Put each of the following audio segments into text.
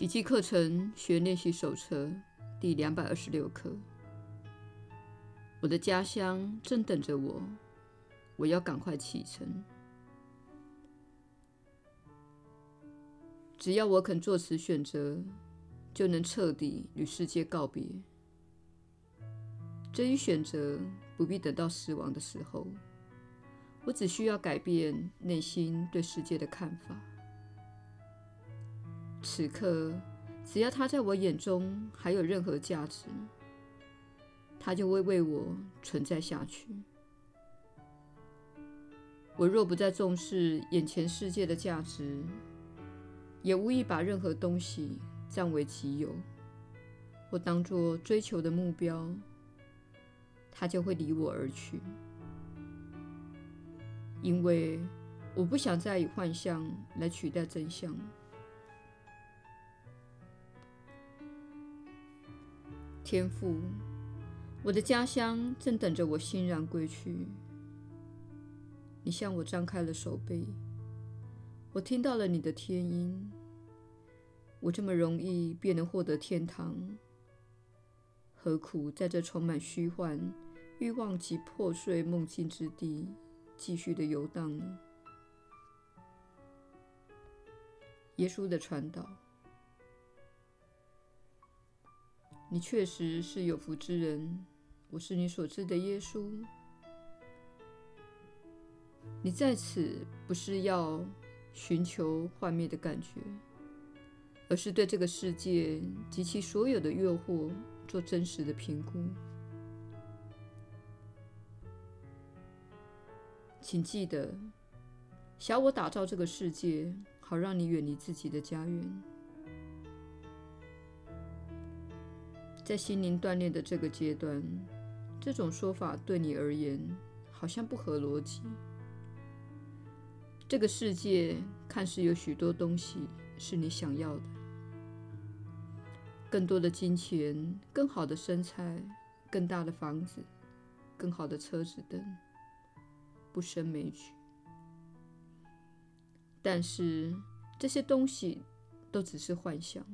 奇迹课程学练习手册第226课。我的家乡正等着我，我要赶快启程。只要我肯做此选择，就能彻底与世界告别。这一选择不必等到死亡的时候，我只需要改变内心对世界的看法。此刻，只要它在我眼中还有任何价值，它就会为我存在下去。我若不再重视眼前世界的价值，也无意把任何东西占为己有，或当作追求的目标，它就会离我而去。因为我不想再以幻象来取代真相。天父，我的家乡正等着我欣然归去。你向我张开了手背，我听到了你的天音。我这么容易便能获得天堂，何苦在这充满虚幻、欲望及破碎梦境之地继续的游荡呢？耶稣的传导。你确实是有福之人，我是你所知的耶稣。你在此不是要寻求幻灭的感觉，而是对这个世界及其所有的诱惑做真实的评估。请记得，小我打造这个世界，好让你远离自己的家园。在心灵锻炼的这个阶段，这种说法对你而言好像不合逻辑。这个世界看似有许多东西是你想要的，更多的金钱，更好的身材，更大的房子，更好的车子等，不胜枚举。但是这些东西都只是幻想，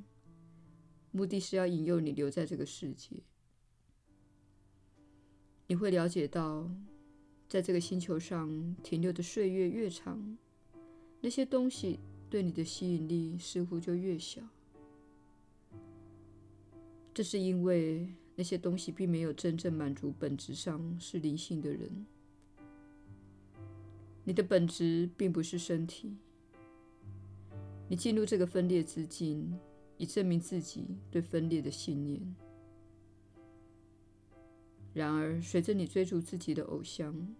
目的是要引诱你留在这个世界。你会了解到，在这个星球上停留的岁月越长，那些东西对你的吸引力似乎就越小。这是因为那些东西并没有真正满足本质上是灵性的人。你的本质并不是身体。你进入这个分裂之境，以证明自己对分裂的信念。然而，随着你追逐自己的偶像，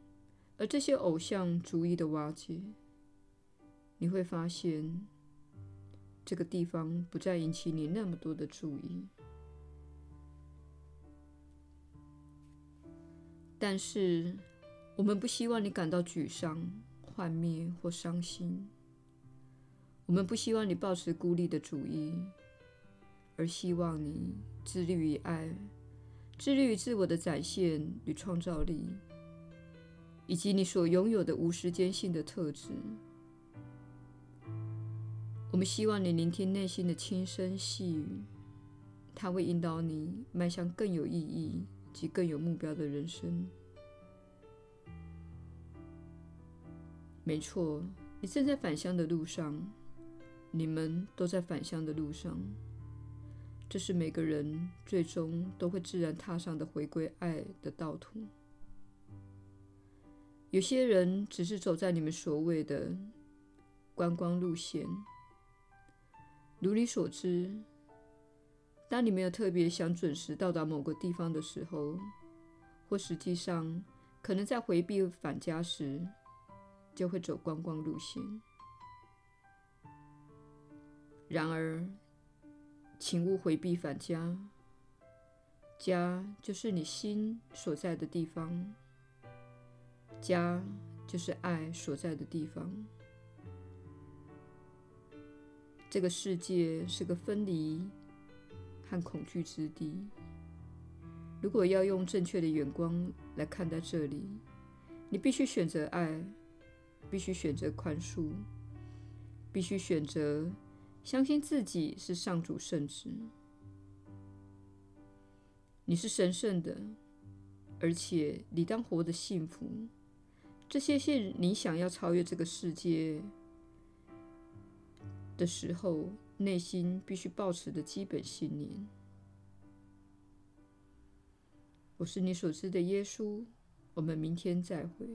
而这些偶像逐一的瓦解，你会发现，这个地方不再引起你那么多的注意。但是，我们不希望你感到沮丧、幻灭或伤心。我们不希望你抱持孤立的主义，而希望你致力于爱，致力于自我的展现与创造力，以及你所拥有的无时间性的特质。我们希望你聆听内心的轻声细语，它会引导你迈向更有意义及更有目标的人生。没错，你正在返乡的路上，你们都在返乡的路上。这是每个人最终都会自然踏上的回归爱的道途。有些人只是走在你们所谓的观光路线。如你所知，当你没有特别想准时到达某个地方的时候，或实际上可能在回避返家时，就会走观光路线。然而，请勿回避返家。家就是你心所在的地方，家就是爱所在的地方。这个世界是个分离和恐惧之地。如果要用正确的眼光来看待这里，你必须选择爱，必须选择宽恕，必须选择相信自己是上主圣子，你是神圣的，而且理当活得幸福。这些是你想要超越这个世界的时候，内心必须抱持的基本信念。我是你所知的耶稣，我们明天再会。